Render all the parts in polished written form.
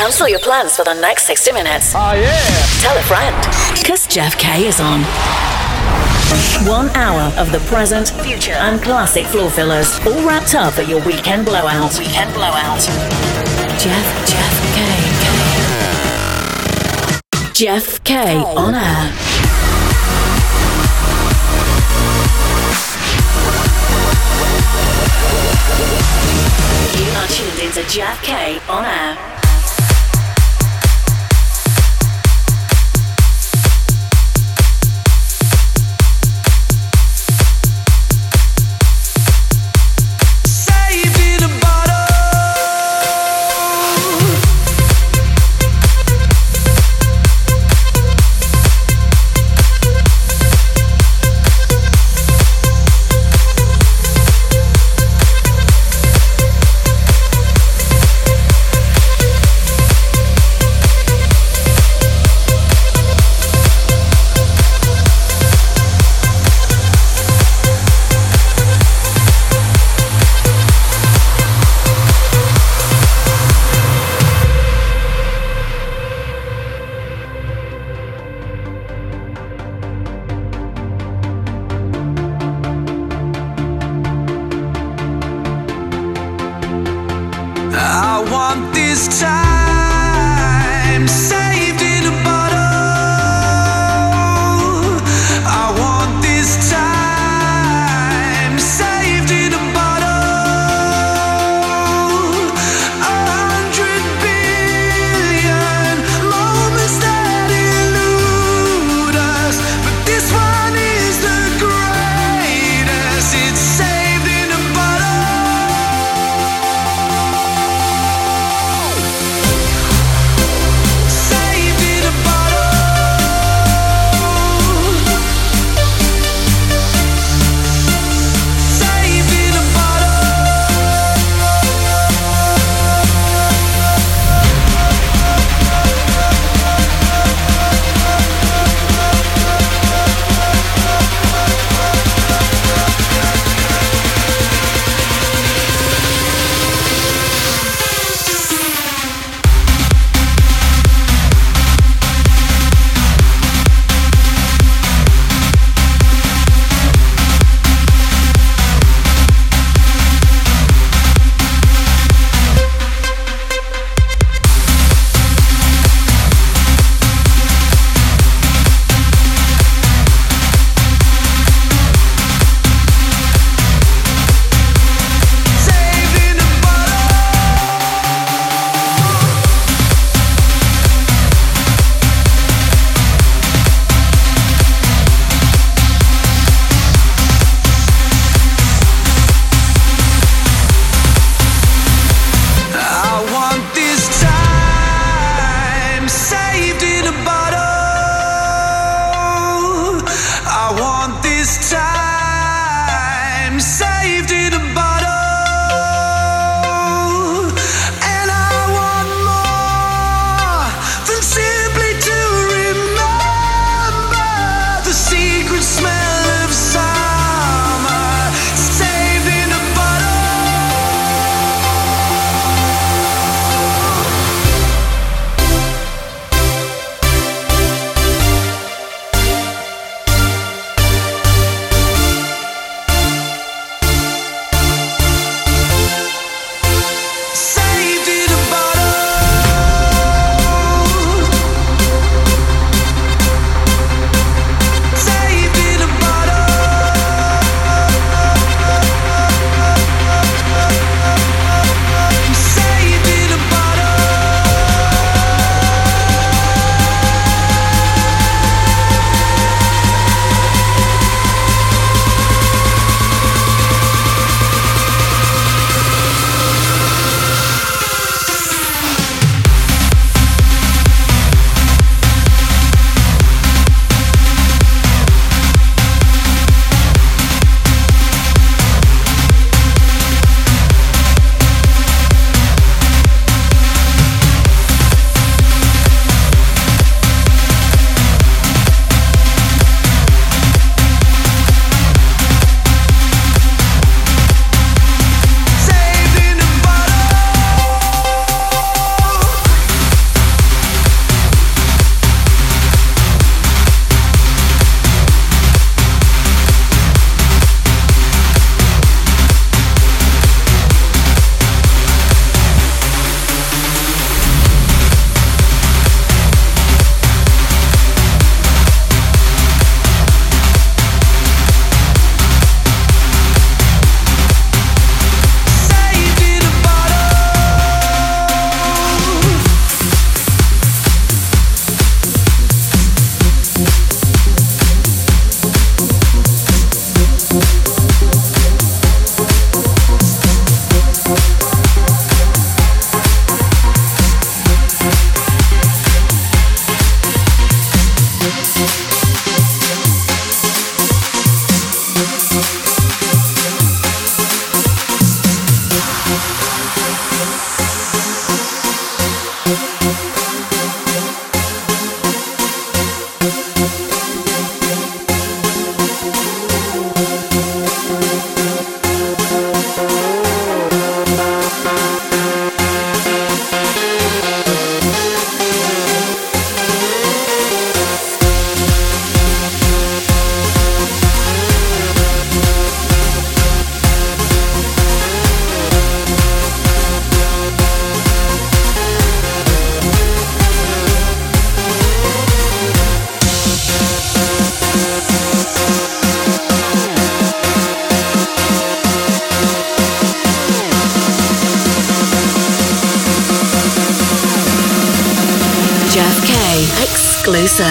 Cancel your plans for the next 60 minutes. Oh, yeah. Tell a friend. Because Jeff K is on. 1 hour of the present, future, and classic floor fillers, all wrapped up at your weekend blowout. Weekend blowout. Jeff K. Jeff K on air. Tuned into Jeff K on air. Say Jeff K exclusive.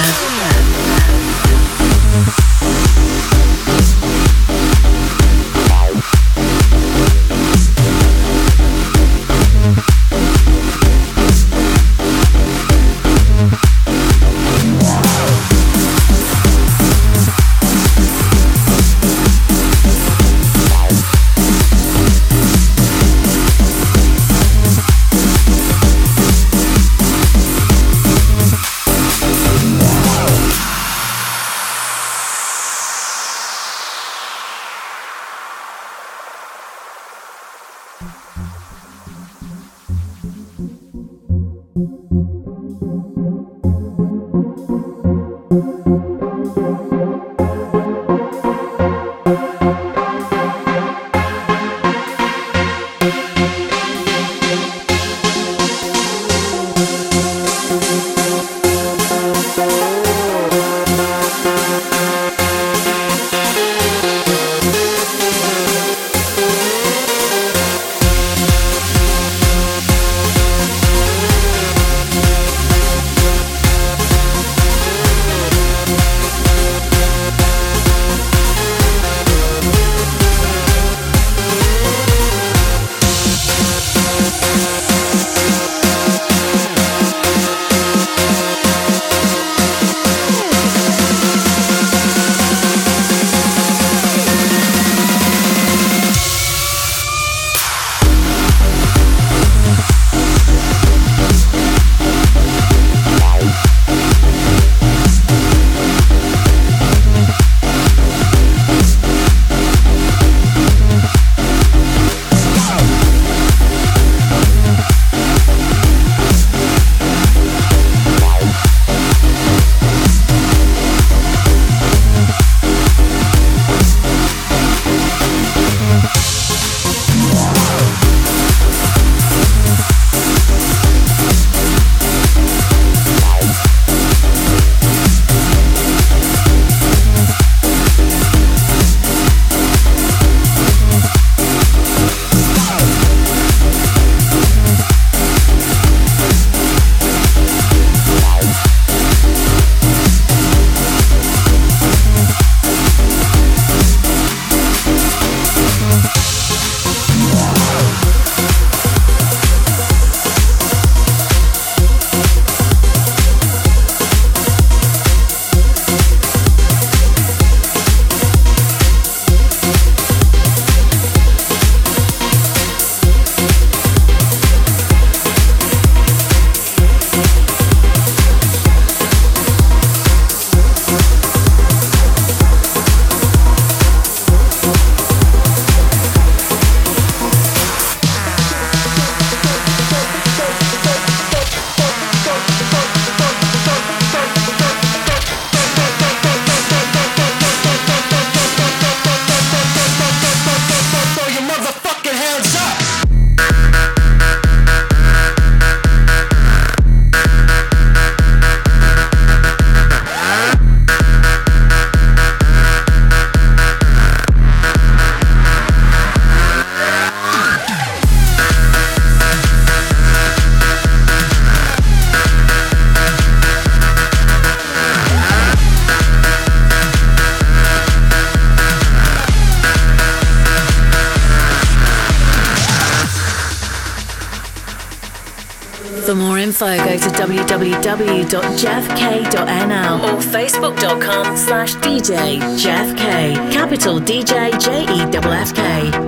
www.jeffk.nl or facebook.com/DJ Jeff K, capital DJ JEFFK.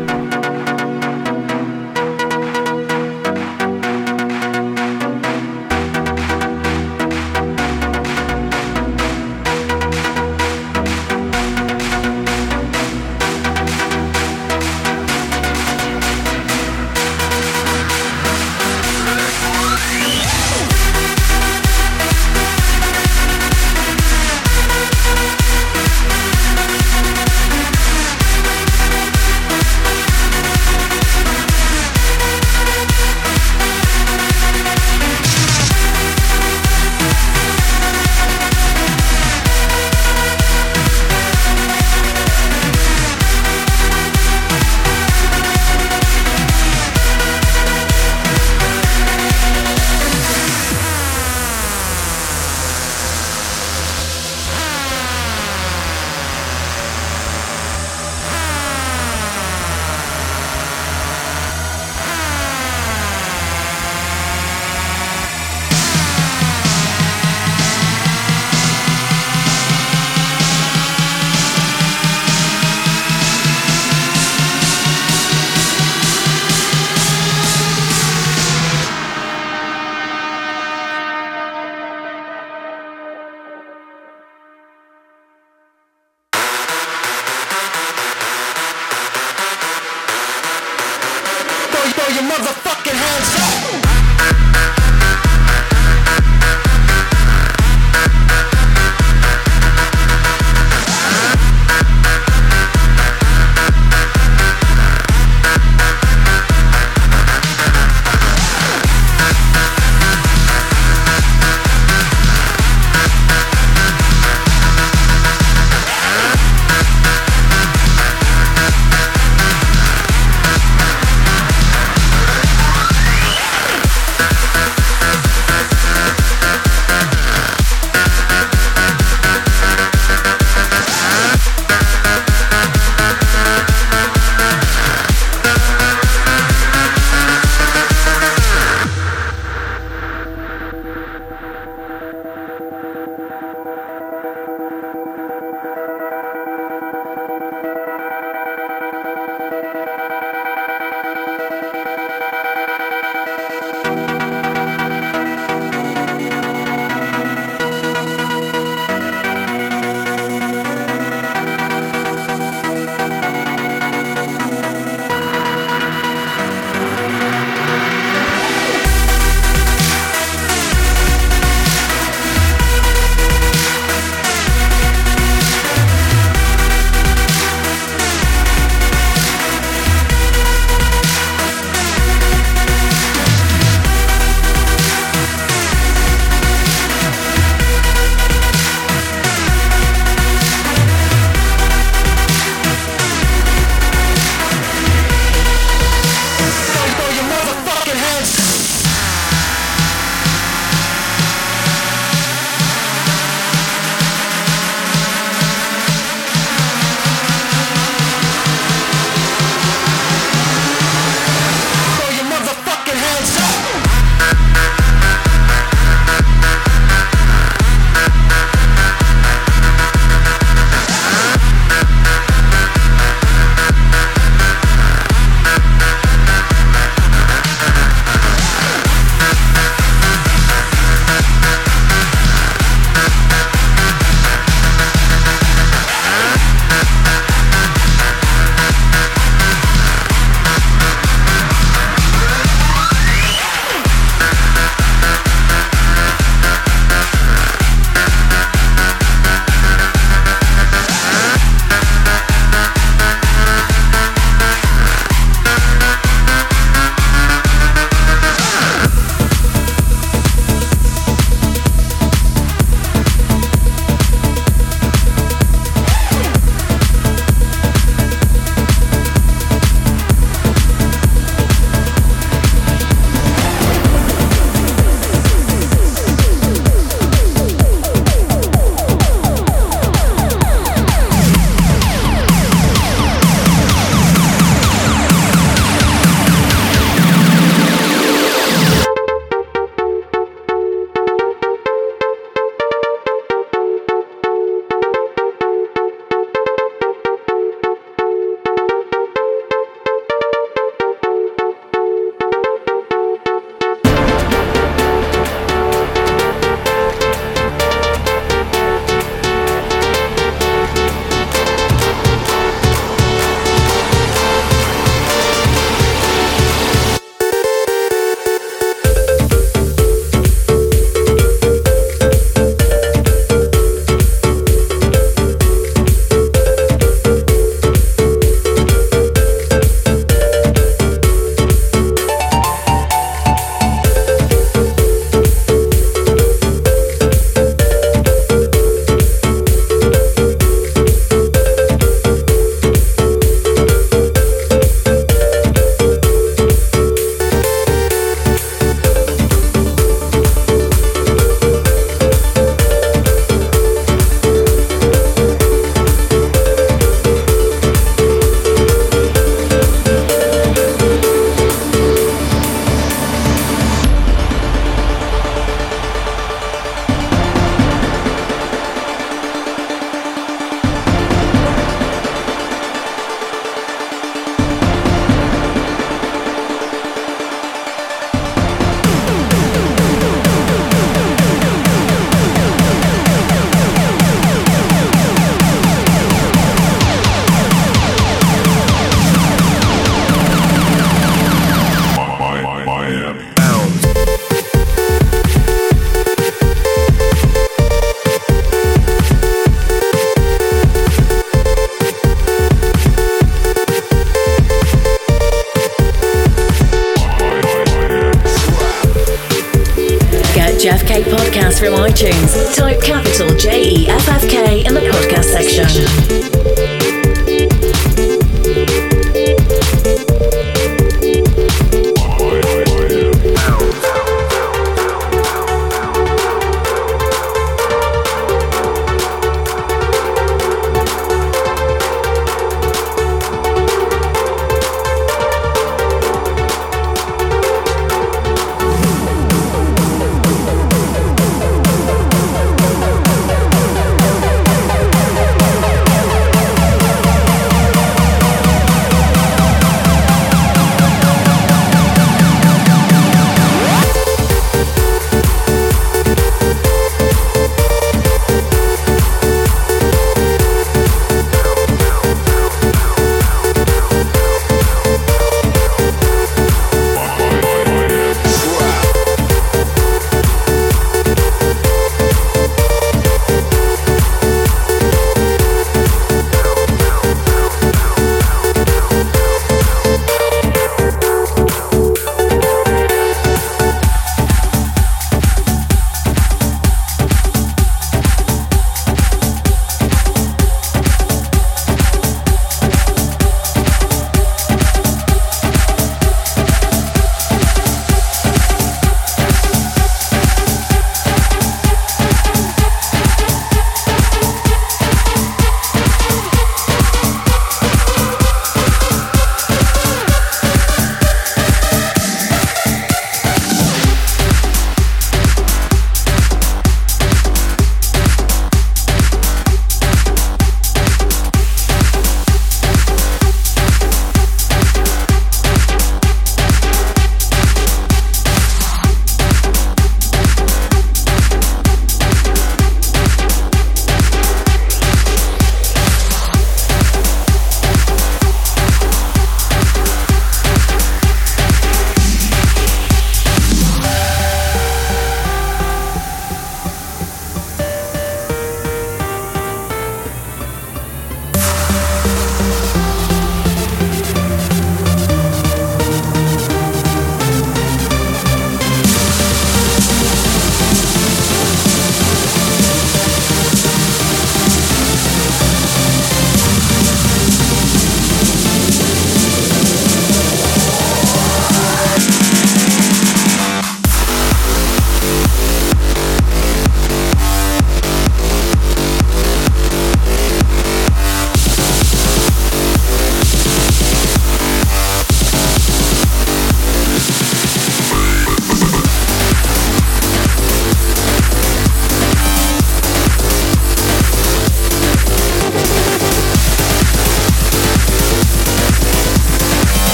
Jeff K podcast from iTunes, type capital JEFFK in the podcast section.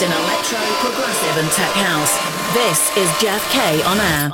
best in electro, progressive and tech house. This is Jeff K on air.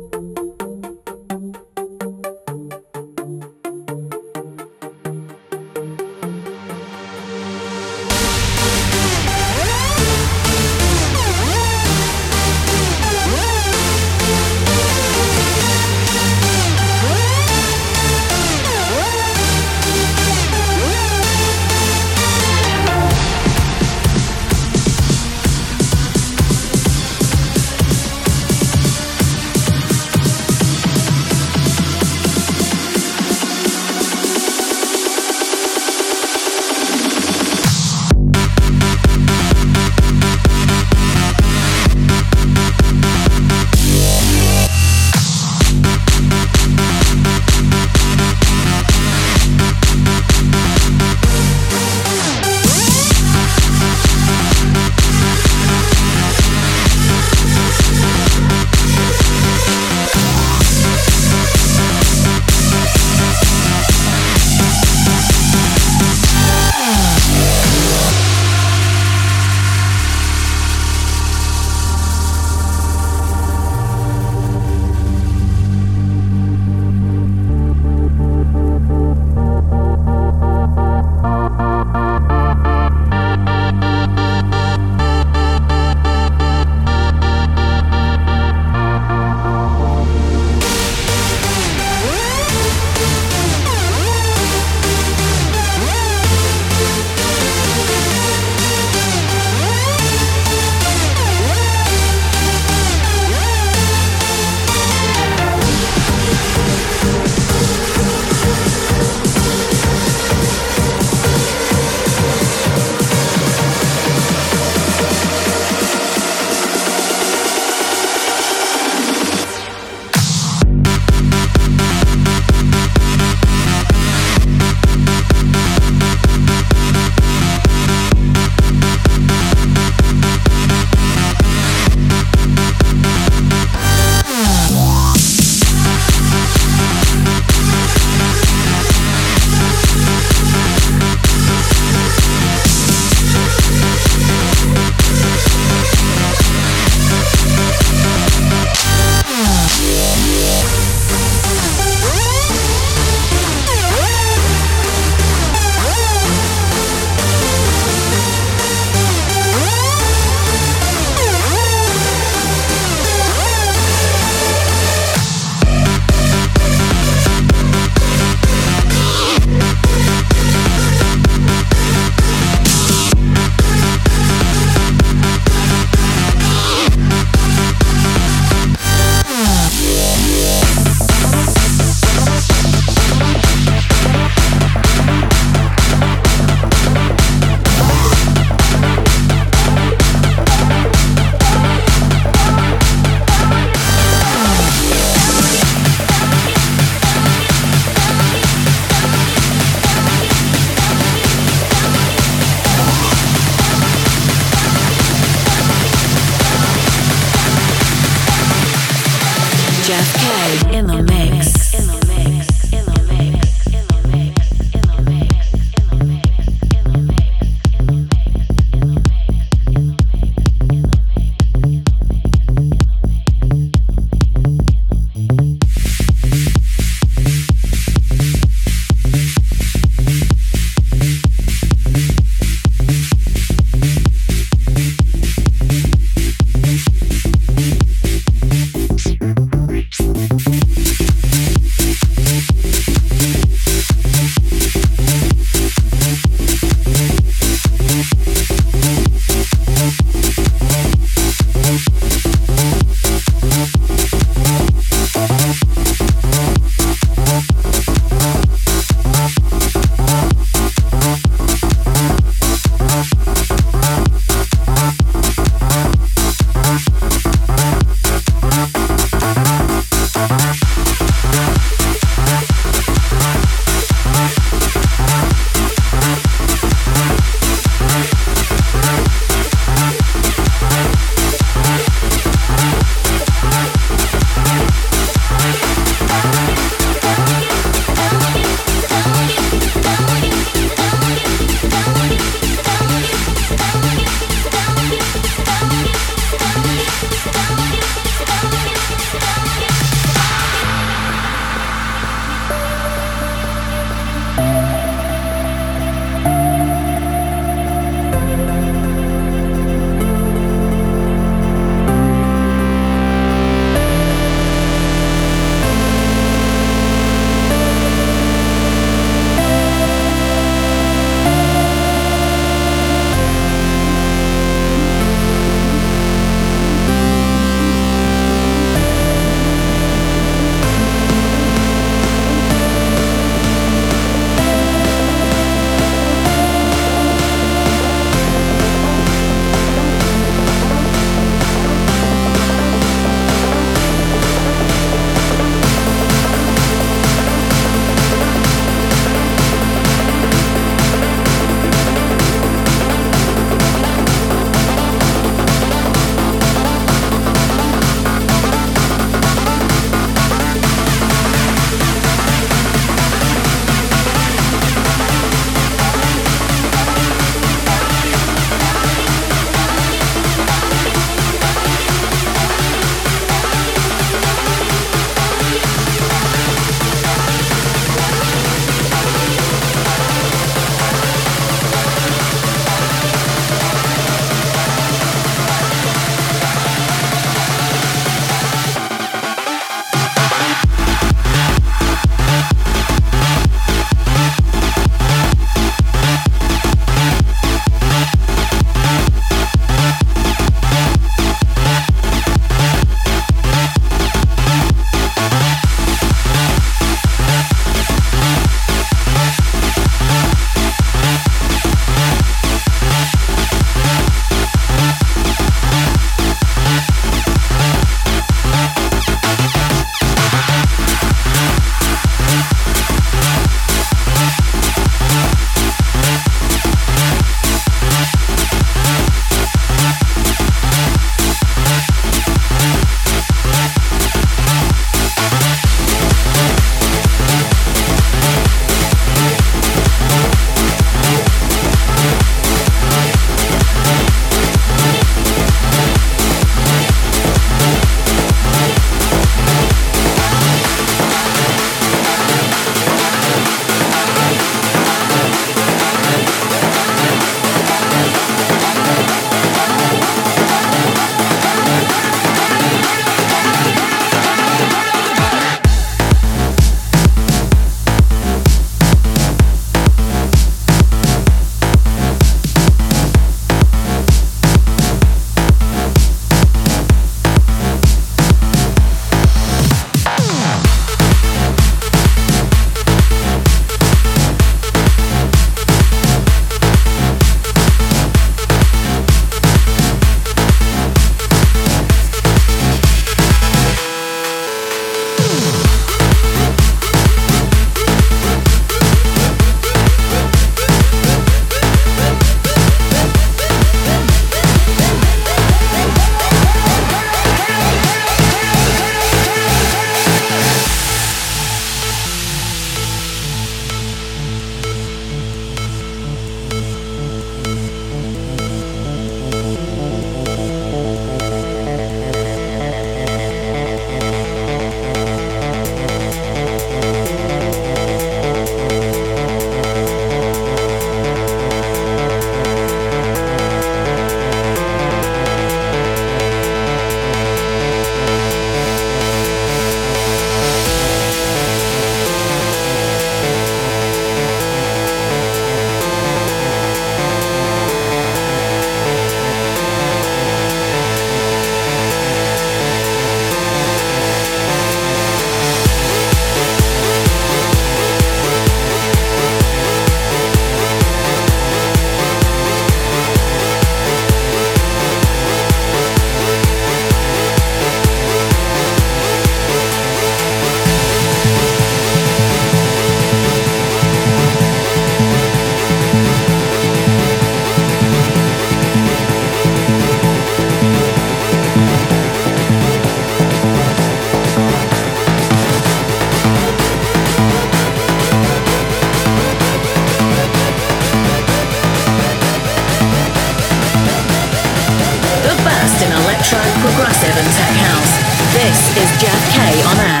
electro, progressive and tech house. This is Jeff K on air.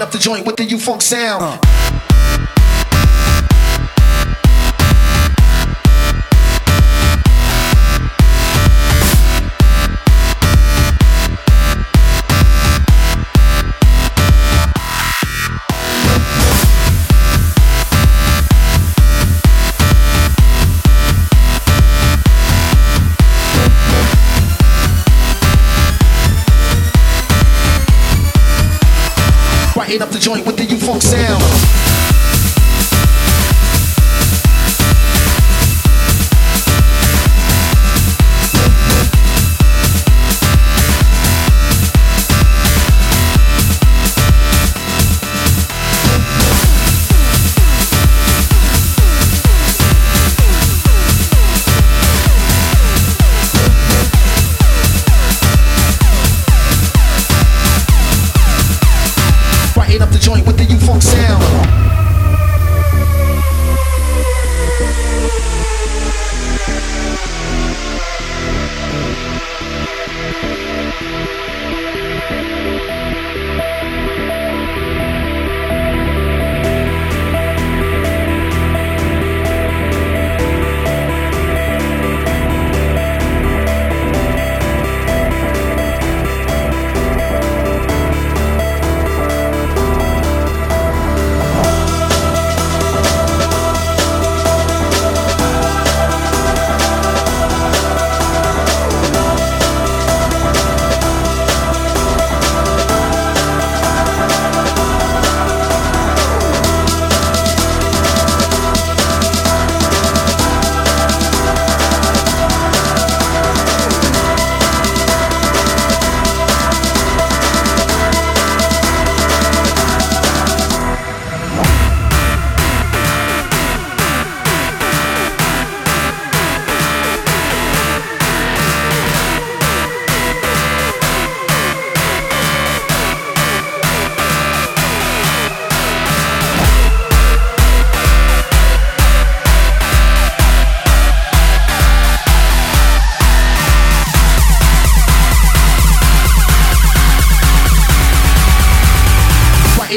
Up the joint with the U-Funk sound. Up the joint with the U-Funk sound.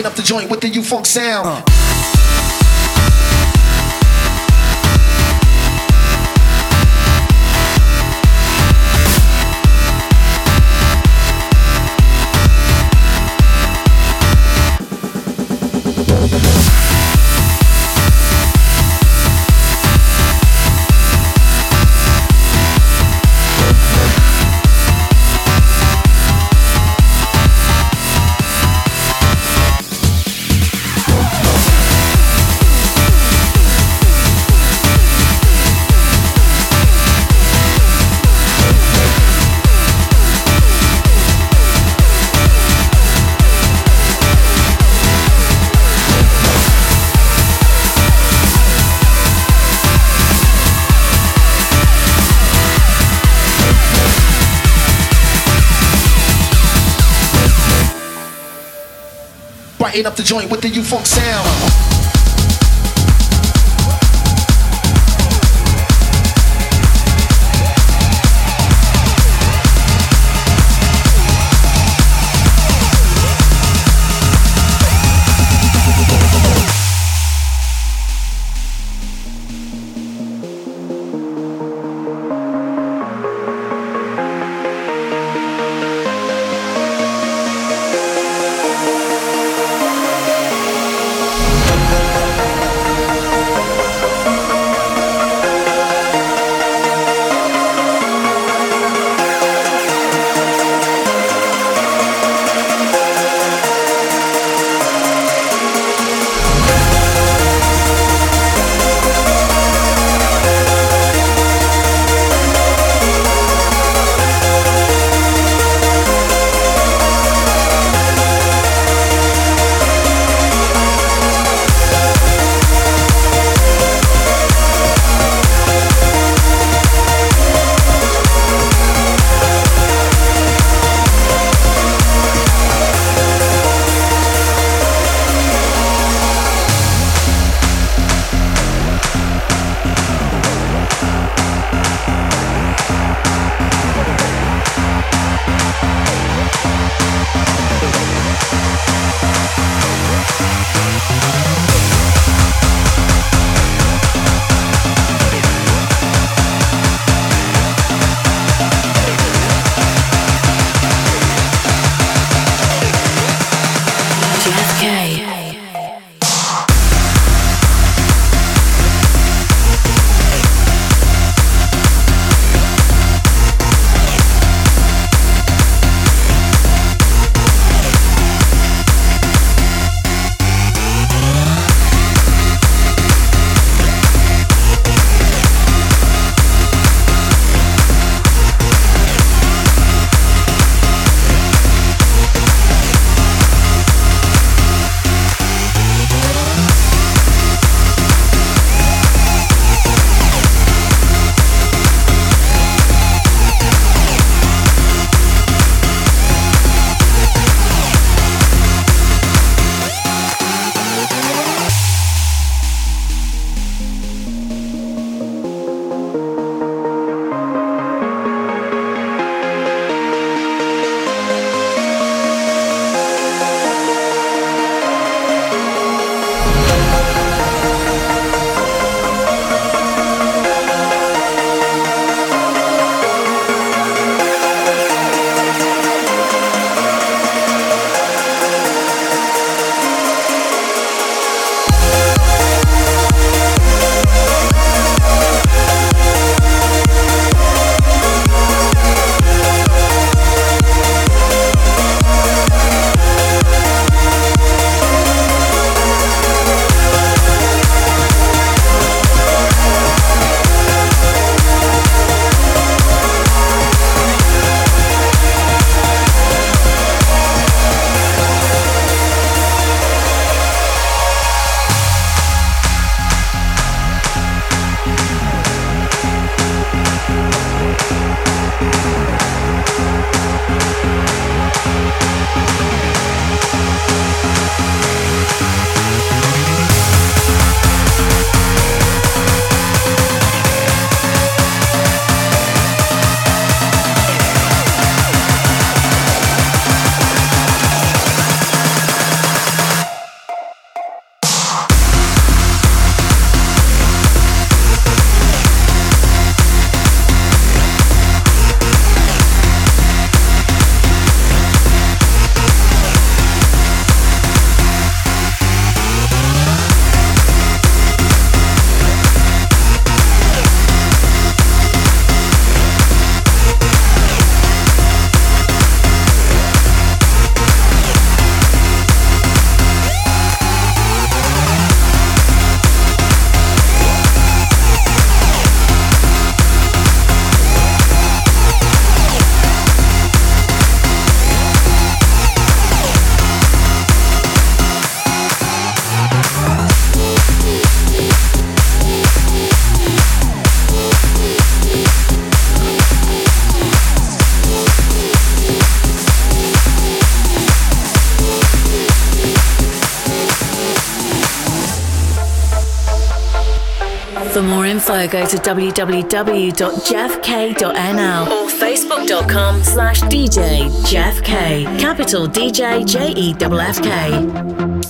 Up the joint with the U-Funk sound. Up the joint with the U-Funk sound. Brighten up the joint with the U-Funk sound. For more info, go to www.jeffk.nl or facebook.com/DJ Jeff K. Capital DJ JEFFK.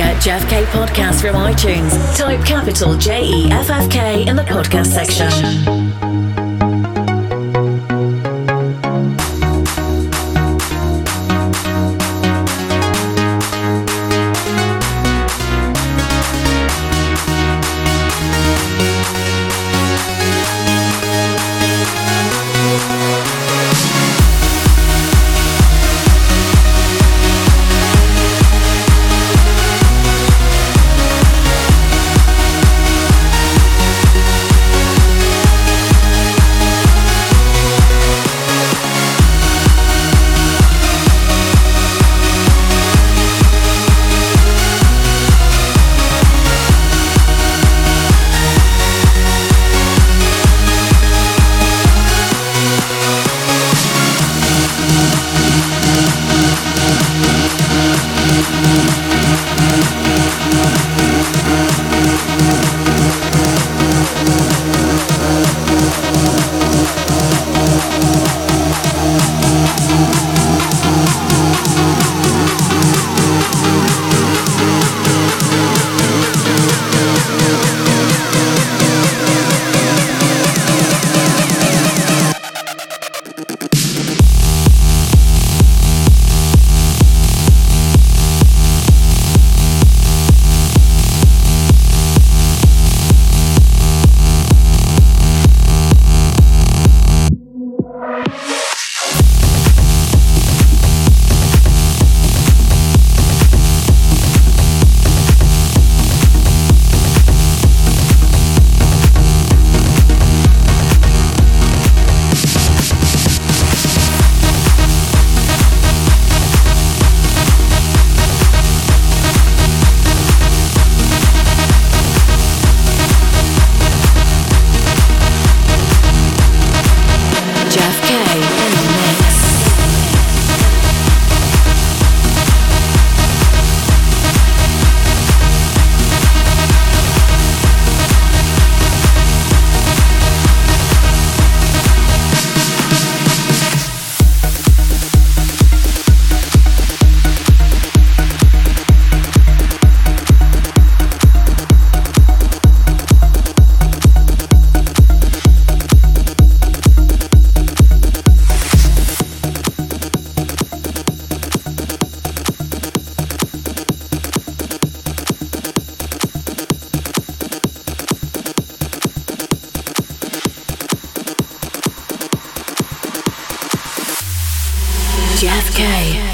get Jeff K Podcast from iTunes. Type capital JEFFK in the podcast section. Jeff K.